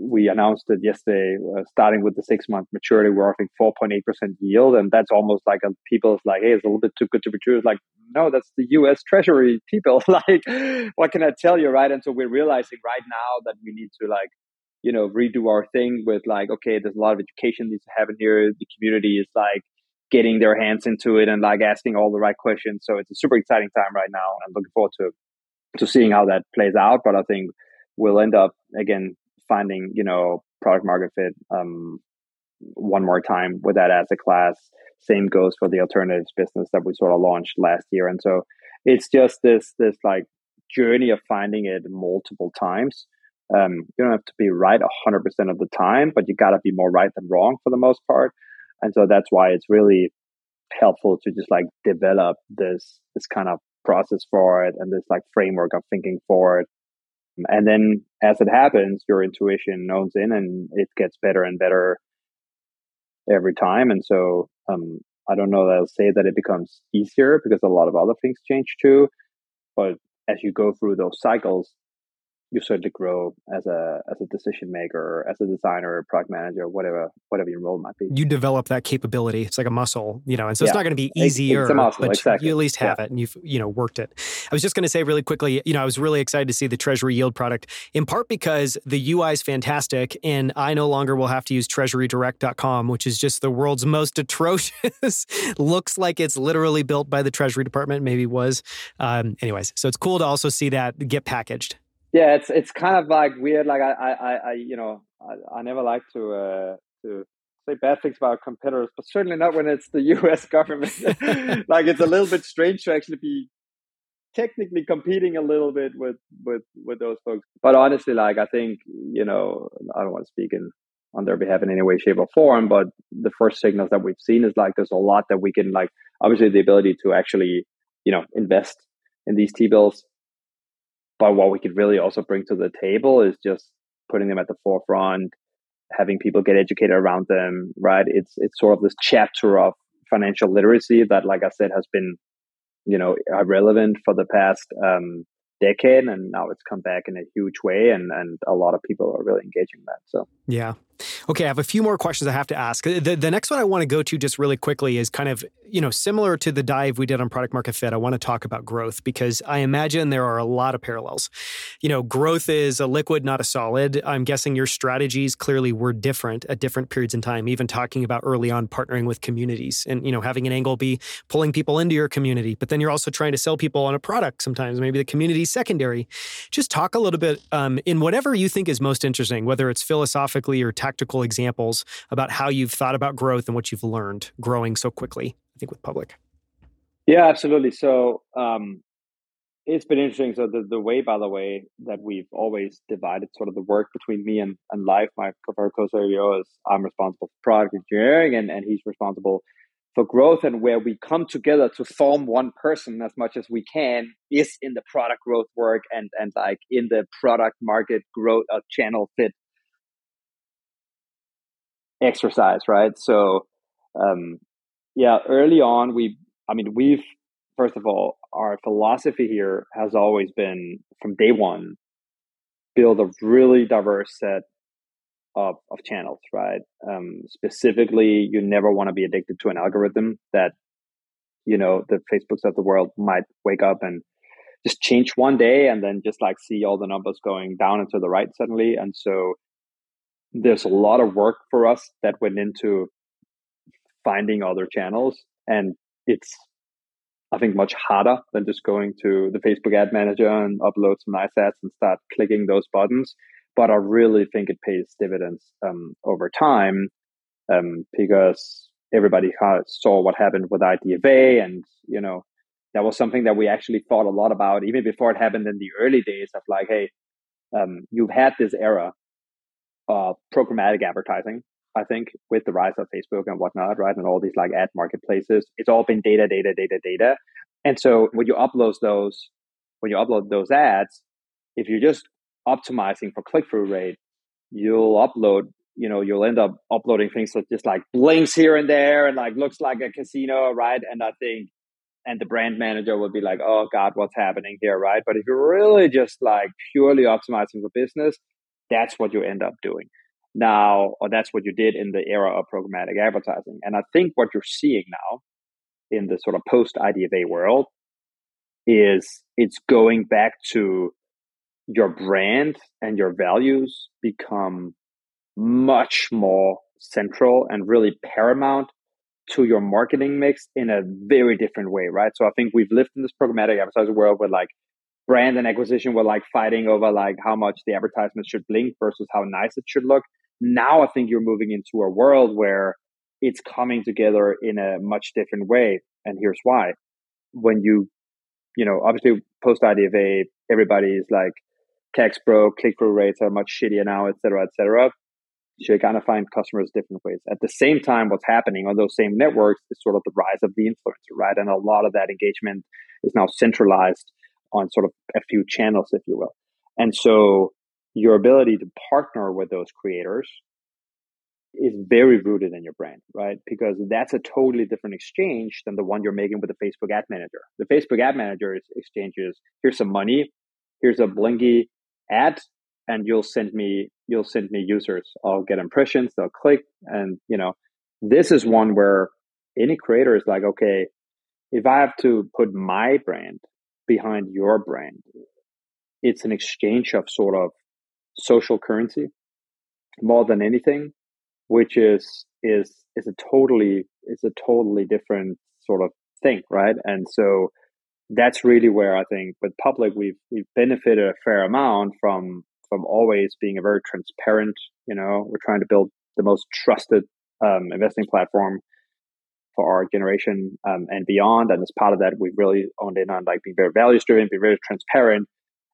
we announced it yesterday, uh, starting with the six month maturity, we're offering four point eight percent yield. And that's almost like a people's like, hey, it's a little bit too good to be true. It's like, no, that's the U S Treasury people. Like, what can I tell you? Right. And so we're realizing right now that we need to like, you know, redo our thing with like, okay, there's a lot of education needs to happen here. The community is like getting their hands into it and like asking all the right questions. So it's a super exciting time right now. I'm looking forward to to seeing how that plays out. But I think we'll end up, again, finding, you know, product market fit um, one more time with that asset class. Same goes for the alternatives business that we sort of launched last year. And so it's just this, this like journey of finding it multiple times. Um, you don't have to be right one hundred percent of the time, but you got to be more right than wrong for the most part. And so that's why it's really helpful to just like develop this, this kind of process for it and this like framework of thinking for it. And then as it happens, your intuition owns in and it gets better and better every time. And so um, I don't know that I'll say that it becomes easier because a lot of other things change too. But as you go through those cycles, you start to grow as a as a decision maker, as a designer, product manager, whatever whatever your role might be. You develop that capability. It's like a muscle, you know, and so yeah. it's not going to be easier, it's a muscle, but exactly. you at least have yeah. it and you've, you know, worked it. I was just going to say really quickly, you know, I was really excited to see the Treasury Yield product in part because the U I is fantastic and I no longer will have to use Treasury Direct dot com, which is just the world's most atrocious. Looks like it's literally built by the Treasury Department, maybe was. Um, anyways, so it's cool to also see that get packaged. Yeah, it's it's kind of like weird. Like I, I, I you know, I, I never like to uh, to say bad things about our competitors, but certainly not when it's the U S government. Like it's a little bit strange to actually be technically competing a little bit with, with, with those folks. But honestly, like I think you know, I don't want to speak in on their behalf in any way, shape, or form. But the first signals that we've seen is like there's a lot that we can like. Obviously, the ability to actually you know invest in these T-bills. But what we could really also bring to the table is just putting them at the forefront, having people get educated around them, right? It's it's sort of this chapter of financial literacy that, like I said, has been, you know, irrelevant for the past um, decade. And now it's come back in a huge way. And, and a lot of people are really engaging in that. So, yeah. Okay, I have a few more questions I have to ask. The, the next one I want to go to just really quickly is kind of, you know, similar to the dive we did on product market fit. I want to talk about growth because I imagine there are a lot of parallels. You know, growth is a liquid, not a solid. I'm guessing your strategies clearly were different at different periods in time, even talking about early on partnering with communities and, you know, having an angle be pulling people into your community. But then you're also trying to sell people on a product sometimes, maybe the community secondary. Just talk a little bit um, in whatever you think is most interesting, whether it's philosophically or tactically. Practical examples about how you've thought about growth and what you've learned growing so quickly, I think, with Public. Yeah, absolutely. So um, it's been interesting. So the, the way, by the way, that we've always divided sort of the work between me and, and Leif, my co-C E O, is I'm responsible for product engineering and, and he's responsible for growth. And where we come together to form one person as much as we can is in the product growth work and, and like in the product market growth or channel fit exercise, right? So, um, yeah, early on, we, I mean, we've, first of all, our philosophy here has always been from day one, build a really diverse set of, of channels, right? Um, specifically, you never want to be addicted to an algorithm that, you know, the Facebooks of the world might wake up and just change one day and then just like see all the numbers going down and to the right suddenly. And so, there's a lot of work for us that went into finding other channels. And it's, I think, much harder than just going to the Facebook ad manager and upload some nice ads and start clicking those buttons. But I really think it pays dividends um, over time um, because everybody saw what happened with I D F A. And, you know, that was something that we actually thought a lot about, even before it happened in the early days of like, hey, um, you've had this era of programmatic advertising, I think, with the rise of Facebook and whatnot, right? And all these like ad marketplaces, it's all been data, data, data, data. And so when you upload those, when you upload those ads, if you're just optimizing for click-through rate, you'll upload, you know, you'll end up uploading things that just like blinks here and there and like looks like a casino, right? And I think, and the brand manager will be like, oh God, what's happening here, right? But if you're really just like purely optimizing for business, that's what you end up doing now, or that's what you did in the era of programmatic advertising. And I think what you're seeing now in the sort of post-I D F A world is it's going back to your brand and your values become much more central and really paramount to your marketing mix in a very different way, right? So I think we've lived in this programmatic advertising world where like brand and acquisition were like fighting over like how much the advertisement should blink versus how nice it should look. Now I think you're moving into a world where it's coming together in a much different way. And here's why. When you, you know, obviously post-I D F A, everybody's like, C A C's broke, click-through rates are much shittier now, et cetera, et cetera. So you're going to find customers different ways. At the same time, what's happening on those same networks is sort of the rise of the influencer, right? And a lot of that engagement is now centralized on sort of a few channels, if you will. And so your ability to partner with those creators is very rooted in your brand, right? Because that's a totally different exchange than the one you're making with the Facebook ad manager. The Facebook ad manager exchanges, here's some money, here's a blinky ad, and you'll send me, you'll send me users. I'll get impressions, they'll click. And, you know, this is one where any creator is like, okay, if I have to put my brand behind your brand, it's an exchange of sort of social currency more than anything, which is, is, is a totally, it's a totally different sort of thing, right? And so that's really where I think with Public, we've, we've benefited a fair amount from, from always being a very transparent, you know, we're trying to build the most trusted um, investing platform for our generation um, and beyond. And as part of that, we've really owned in on like being very values driven, being very transparent.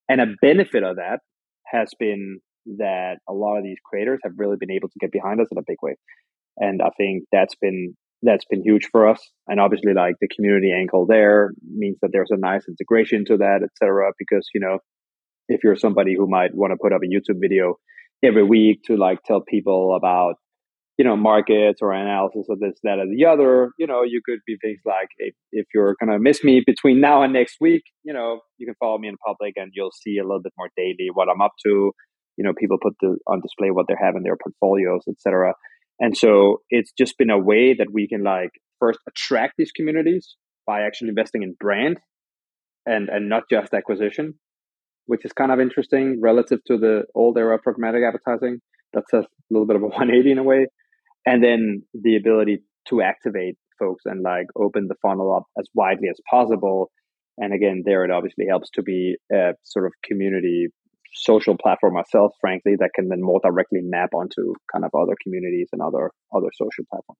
And a benefit of that has been that a lot of these creators have really been able to get behind us in a big way. And I think that's been, that's been huge for us. And obviously like the community angle there means that there's a nice integration to that, et cetera, because, you know, if you're somebody who might want to put up a YouTube video every week to like tell people about, you know, markets or analysis of this, that, or the other, you know, you could be things like, if, if you're going to miss me between now and next week, you know, you can follow me in Public and you'll see a little bit more daily what I'm up to. You know, people put the, on display what they have in their portfolios, et cetera. And so it's just been a way that we can like first attract these communities by actually investing in brand and, and not just acquisition, which is kind of interesting relative to the old era of programmatic advertising. That's a little bit of a one eighty in a way. And then the ability to activate folks and like open the funnel up as widely as possible. And again, there it obviously helps to be a sort of community social platform myself, frankly, that can then more directly map onto kind of other communities and other other social platforms.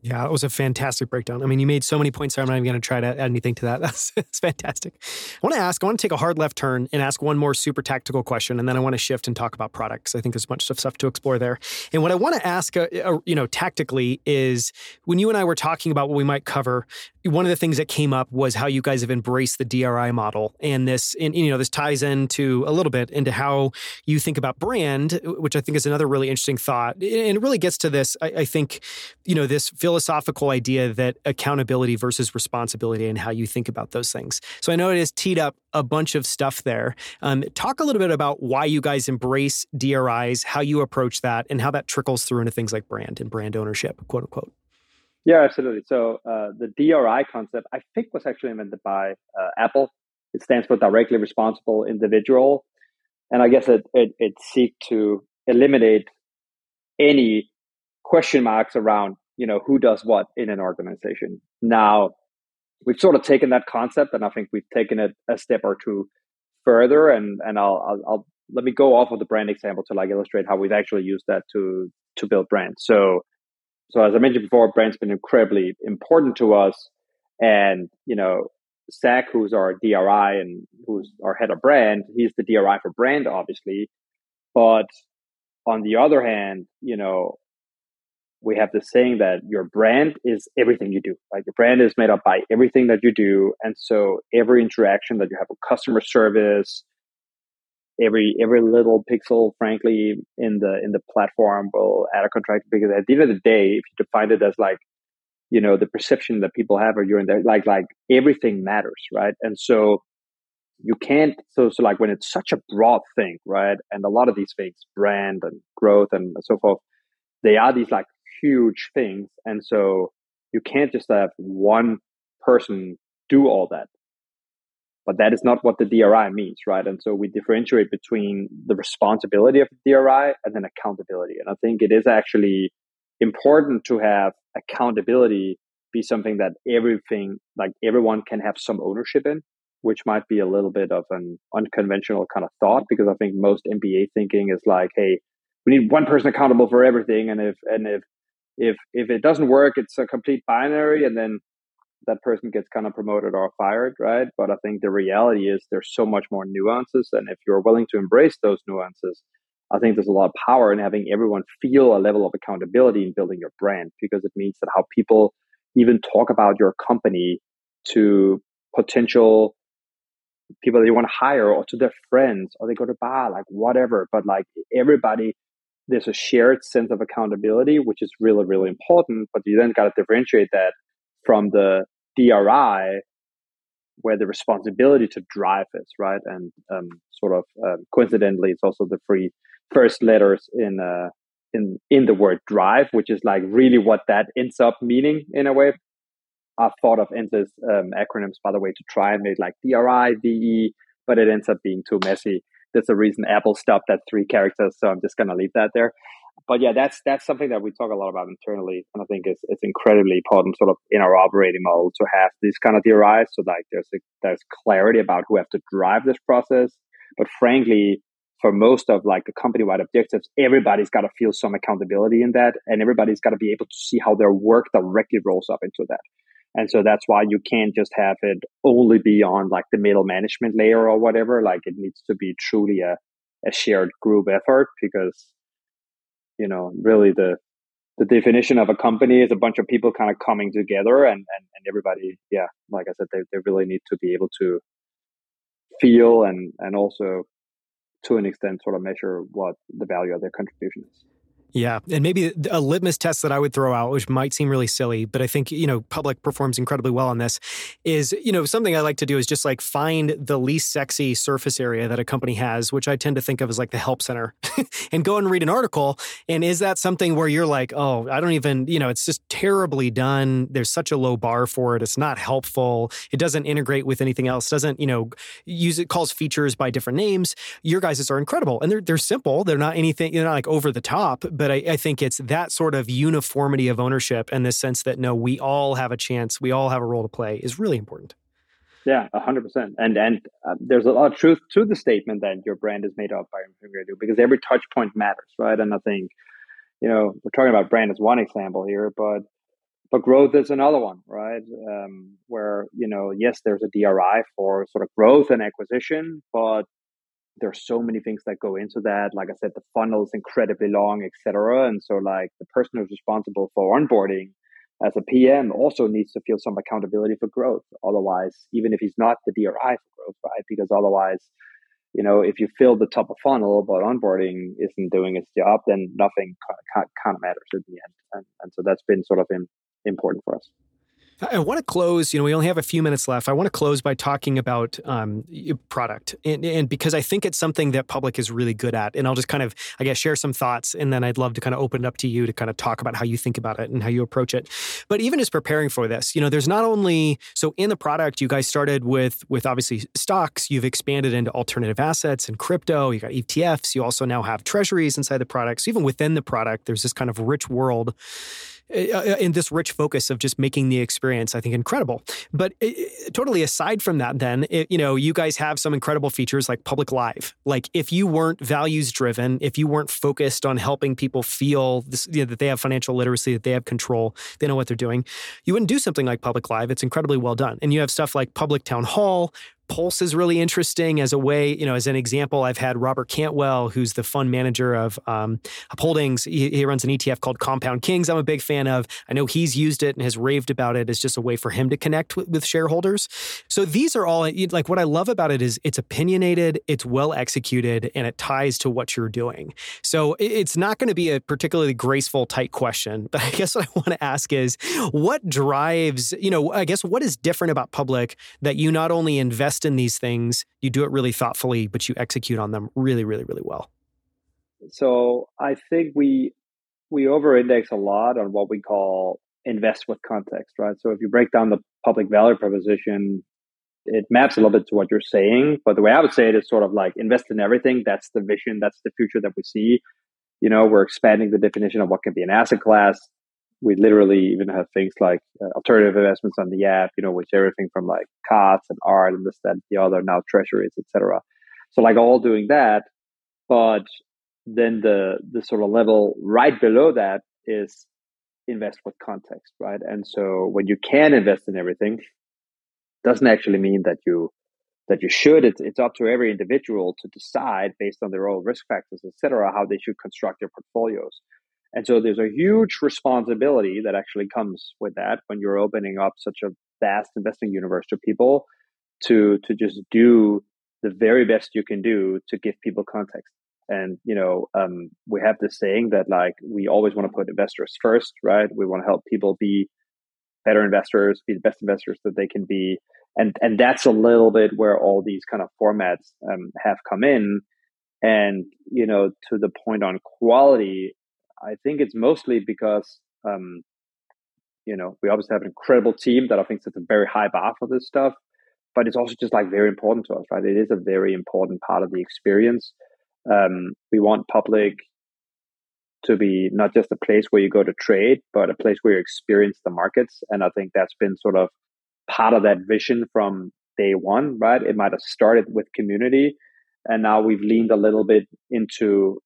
Yeah, it was a fantastic breakdown. I mean, you made so many points there. I'm not even going to try to add anything to that. That's it's fantastic. I want to ask, I want to take a hard left turn and ask one more super tactical question. And then I want to shift and talk about products. I think there's a bunch of stuff to explore there. And what I want to ask, uh, uh, you know, tactically is when you and I were talking about what we might cover, one of the things that came up was how you guys have embraced the D R I model. And this, and, you know, this ties into a little bit into how you think about brand, which I think is another really interesting thought. And it really gets to this, I, I think, you know, this philosophical idea that accountability versus responsibility and how you think about those things. So I know it has teed up a bunch of stuff there. Um, talk a little bit about why you guys embrace D R Is, how you approach that, and how that trickles through into things like brand and brand ownership, quote unquote. Yeah, absolutely. So uh, the D R I concept, I think, was actually invented by uh, Apple. It stands for Directly Responsible Individual. And I guess it, it, it seeks to eliminate any question marks around, you know, who does what in an organization. Now, we've sort of taken that concept, and I think we've taken it a step or two further. And and I'll I'll, I'll let me go off of the brand example to like illustrate how we've actually used that to to build brands. So So as I mentioned before, brand's been incredibly important to us. And, you know, Zach, who's our D R I and who's our head of brand, he's the D R I for brand, obviously. But on the other hand, you know, we have this saying that your brand is everything you do. Like your brand is made up by everything that you do. And so every interaction that you have with customer service, every every little pixel, frankly, in the in the platform will add a contract, because at the end of the day, if you define it as like, you know, the perception that people have or you're in there, like like everything matters, right? And so you can't so so like when it's such a broad thing, right? And a lot of these things, brand and growth and so forth, they are these like huge things. And so you can't just have one person do all that. But that is not what the D R I means, right? And so we differentiate between the responsibility of the D R I and then accountability. And I think it is actually important to have accountability be something that everything, like everyone can have some ownership in, which might be a little bit of an unconventional kind of thought, because I think most M B A thinking is like, hey, we need one person accountable for everything. And if, and if, if, if it doesn't work, it's a complete binary, and then that person gets kind of promoted or fired, right? But I think the reality is there's so much more nuances. And if you're willing to embrace those nuances, I think there's a lot of power in having everyone feel a level of accountability in building your brand, because it means that how people even talk about your company to potential people that you want to hire, or to their friends, or they go to bar, like whatever. But like everybody, there's a shared sense of accountability, which is really, really important. But you then got to differentiate that from the D R I, where the responsibility to drive is, right? And um, sort of uh, coincidentally, it's also the three first letters in uh, in in the word drive, which is like really what that ends up meaning in a way. I've thought of endless um, acronyms, by the way, to try and make like D R I, V E, but it ends up being too messy. That's the reason Apple stopped at three characters, so I'm just going to leave that there. But yeah, that's that's something that we talk a lot about internally, and I think it's it's incredibly important, sort of in our operating model, to have these kind of D R Is. So like there's a, there's clarity about who have to drive this process. But frankly, for most of like the company wide objectives, everybody's got to feel some accountability in that, and everybody's got to be able to see how their work directly rolls up into that. And so that's why you can't just have it only be on like the middle management layer or whatever. Like it needs to be truly a, a shared group effort, because, you know, really the the definition of a company is a bunch of people kind of coming together, and, and, and everybody, yeah, like I said, they, they really need to be able to feel and, and also to an extent sort of measure what the value of their contribution is. Yeah. And maybe a litmus test that I would throw out, which might seem really silly, but I think, you know, Public performs incredibly well on this, is, you know, something I like to do is just like find the least sexy surface area that a company has, which I tend to think of as like the help center, and go and read an article. And is that something where you're like, oh, I don't even, you know, it's just terribly done. There's such a low bar for it. It's not helpful. It doesn't integrate with anything else. Doesn't, you know, use it, calls features by different names. Your guys' are incredible. And they're, they're simple. They're not anything, they're not like over the top. But I, I think it's that sort of uniformity of ownership and this sense that, no, we all have a chance, we all have a role to play, is really important. Yeah, one hundred percent. And and uh, there's a lot of truth to the statement that your brand is made up by everything you do, because every touch point matters, right? And I think, you know, we're talking about brand as one example here, but but growth is another one, right? Um, where, you know, yes, there's a D R I for sort of growth and acquisition, but there's so many things that go into that. Like I said, the funnel is incredibly long, et cetera. And so like the person who's responsible for onboarding as a P M also needs to feel some accountability for growth. Otherwise, even if he's not the D R I for growth, right? Because otherwise, you know, if you fill the top of funnel, but onboarding isn't doing its job, then nothing kind of matters at the end. And, and so that's been sort of in, important for us. I want to close, you know, we only have a few minutes left. I want to close by talking about um, product. And, and because I think it's something that Public is really good at. And I'll just kind of, I guess, share some thoughts. And then I'd love to kind of open it up to you to kind of talk about how you think about it and how you approach it. But even just preparing for this, you know, there's not only, so in the product, you guys started with, with obviously stocks, you've expanded into alternative assets and crypto, you got E T Fs, you also now have treasuries inside the product. So even within the product, there's this kind of rich world. and this rich focus of just making the experience, I think, incredible. But it, totally aside from that, then, it, you know, you guys have some incredible features like Public Live. Like, if you weren't values-driven, if you weren't focused on helping people feel this, you know, that they have financial literacy, that they have control, they know what they're doing, you wouldn't do something like Public Live. It's incredibly well done. And you have stuff like Public Town Hall. Pulse is really interesting as a way, you know, as an example, I've had Robert Cantwell, who's the fund manager of um, Holdings. He, he runs an E T F called Compound Kings I'm a big fan of. I know he's used it and has raved about it as just a way for him to connect with, with shareholders. So these are all, like, what I love about it is it's opinionated, it's well executed, and it ties to what you're doing. So it's not going to be a particularly graceful, tight question. But I guess what I want to ask is, what drives, you know, I guess what is different about Public that you not only invest in these things, you do it really thoughtfully, but you execute on them really, really, really well? So I think we we over-index a lot on what we call invest with context, right? So if you break down the public value proposition, it maps a little bit to what you're saying. But the way I would say it is sort of like invest in everything. That's the vision. That's the future that we see. You know, we're expanding the definition of what can be an asset class. We literally even have things like uh, alternative investments on the app, you know, which everything from like C O T S and art and this, that, the other, now treasuries, et cetera. So like all doing that. But then the, the sort of level right below that is invest with context, right? And so when you can invest in everything, doesn't actually mean that you, that you should. It's, it's up to every individual to decide based on their own risk factors, et cetera, how they should construct their portfolios. And so there's a huge responsibility that actually comes with that when you're opening up such a vast investing universe to people to to just do the very best you can do to give people context. And, you know, um, we have this saying that, like, we always want to put investors first, right? We want to help people be better investors, be the best investors that they can be. And, and that's a little bit where all these kind of formats um, have come in. And, you know, to the point on quality, I think it's mostly because, um, you know, we obviously have an incredible team that I think sets a very high bar for this stuff, but it's also just like very important to us, right? It is a very important part of the experience. Um, we want Public to be not just a place where you go to trade, but a place where you experience the markets. And I think that's been sort of part of that vision from day one, right? It might have started with community, and now we've leaned a little bit into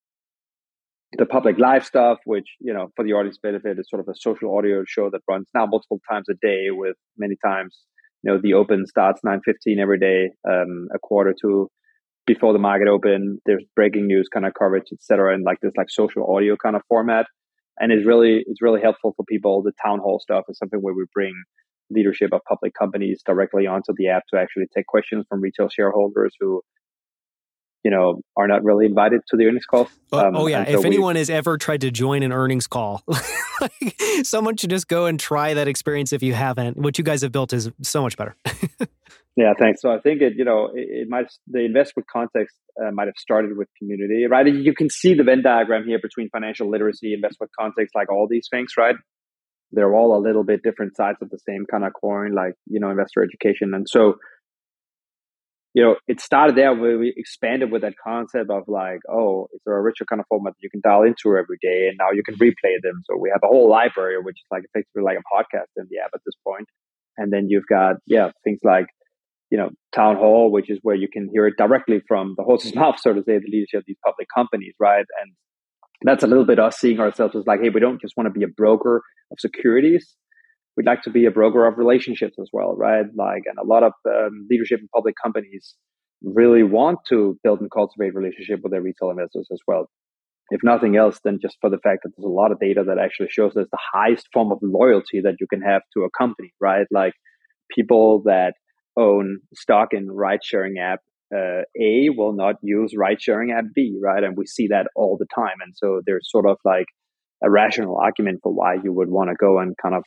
the Public Live stuff, which, you know, for the audience benefit, is sort of a social audio show that runs now multiple times a day with many times, you know, the open starts nine fifteen every day, um, a quarter to before the market open. There's breaking news kind of coverage, et cetera, and like this like social audio kind of format. And it's really, it's really helpful for people. The town hall stuff is something where we bring leadership of public companies directly onto the app to actually take questions from retail shareholders who, you know, are not really invited to the earnings call. Um, oh, yeah. So if anyone has ever tried to join an earnings call, like, someone should just go and try that experience if you haven't. What you guys have built is so much better. Yeah, thanks. So I think it, you know, it, it might, the invest with context uh, might have started with community, right? You can see the Venn diagram here between financial literacy, invest with context, like all these things, right? They're all a little bit different sides of the same kind of coin, like, you know, investor education. And so, you know, it started there where we expanded with that concept of like, oh, is there a richer kind of format that you can dial into every day? And now you can replay them. So we have a whole library, which is like effectively like a podcast in the app at this point. And then you've got, yeah, things like, you know, town hall, which is where you can hear it directly from the horse's mouth, so to say, the leadership of these public companies, right? And that's a little bit us seeing ourselves as like, hey, we don't just want to be a broker of securities. We'd like to be a broker of relationships as well, right? Like, and a lot of um, leadership in public companies really want to build and cultivate relationship with their retail investors as well. If nothing else, then just for the fact that there's a lot of data that actually shows there's the highest form of loyalty that you can have to a company, right? Like people that own stock in ride-sharing app uh, A will not use ride-sharing app B, right? And we see that all the time. And so there's sort of like a rational argument for why you would want to go and kind of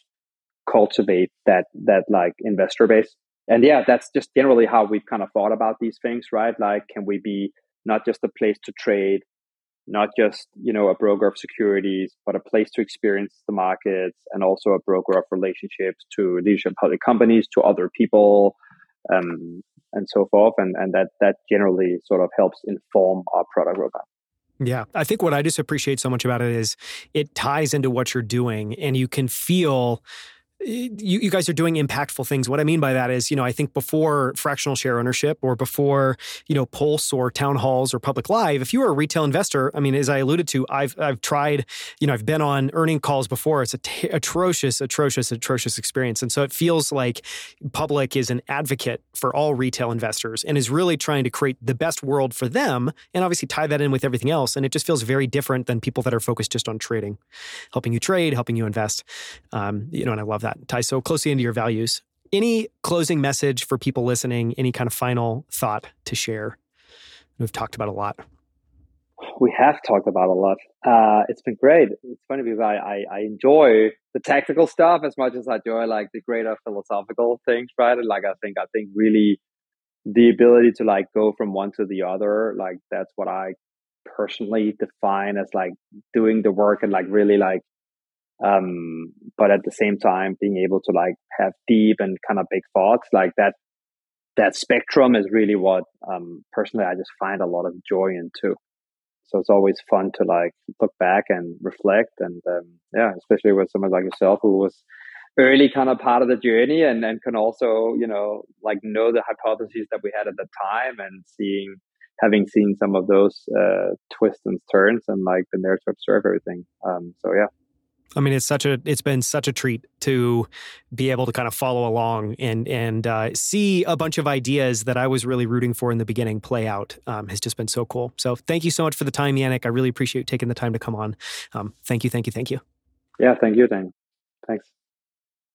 cultivate that that like investor base. And yeah, that's just generally how we've kind of thought about these things, right? Like, can we be not just a place to trade, not just, you know, a broker of securities, but a place to experience the markets, and also a broker of relationships to leadership public companies, to other people, um, and so forth. And and that that generally sort of helps inform our product roadmap. Yeah. I think what I just appreciate so much about it is it ties into what you're doing, and you can feel you, you guys are doing impactful things. What I mean by that is, you know, I think before fractional share ownership or before, you know, Pulse or town halls or Public Live, if you were a retail investor, I mean, as I alluded to, I've I've tried, you know, I've been on earning calls before. It's a t- atrocious, atrocious, atrocious experience. And so it feels like Public is an advocate for all retail investors and is really trying to create the best world for them and obviously tie that in with everything else. And it just feels very different than people that are focused just on trading, helping you trade, helping you invest. Um, you know, and I love that. That ties so closely into your values. Any closing message for people listening? Any kind of final thought to share? We've talked about a lot. We have talked about a lot. Uh, it's been great. It's funny because I, I, I enjoy the tactical stuff as much as I enjoy like the greater philosophical things, right? And like I think I think really the ability to like go from one to the other, like that's what I personally define as like doing the work and like really like um but at the same time being able to like have deep and kind of big thoughts, like that that spectrum is really what um personally I just find a lot of joy in too. So it's always fun to like look back and reflect, and um yeah especially with someone like yourself who was early kind of part of the journey and and can also, you know, like know the hypotheses that we had at the time and seeing having seen some of those uh twists and turns and like been there to observe everything. um so yeah I mean, it's such a it's been such a treat to be able to kind of follow along and and uh, see a bunch of ideas that I was really rooting for in the beginning play out. Um, has just been so cool. So thank you so much for the time, Jannick. I really appreciate you taking the time to come on. Um, thank you, thank you, thank you. Yeah, thank you, Dan. Thanks.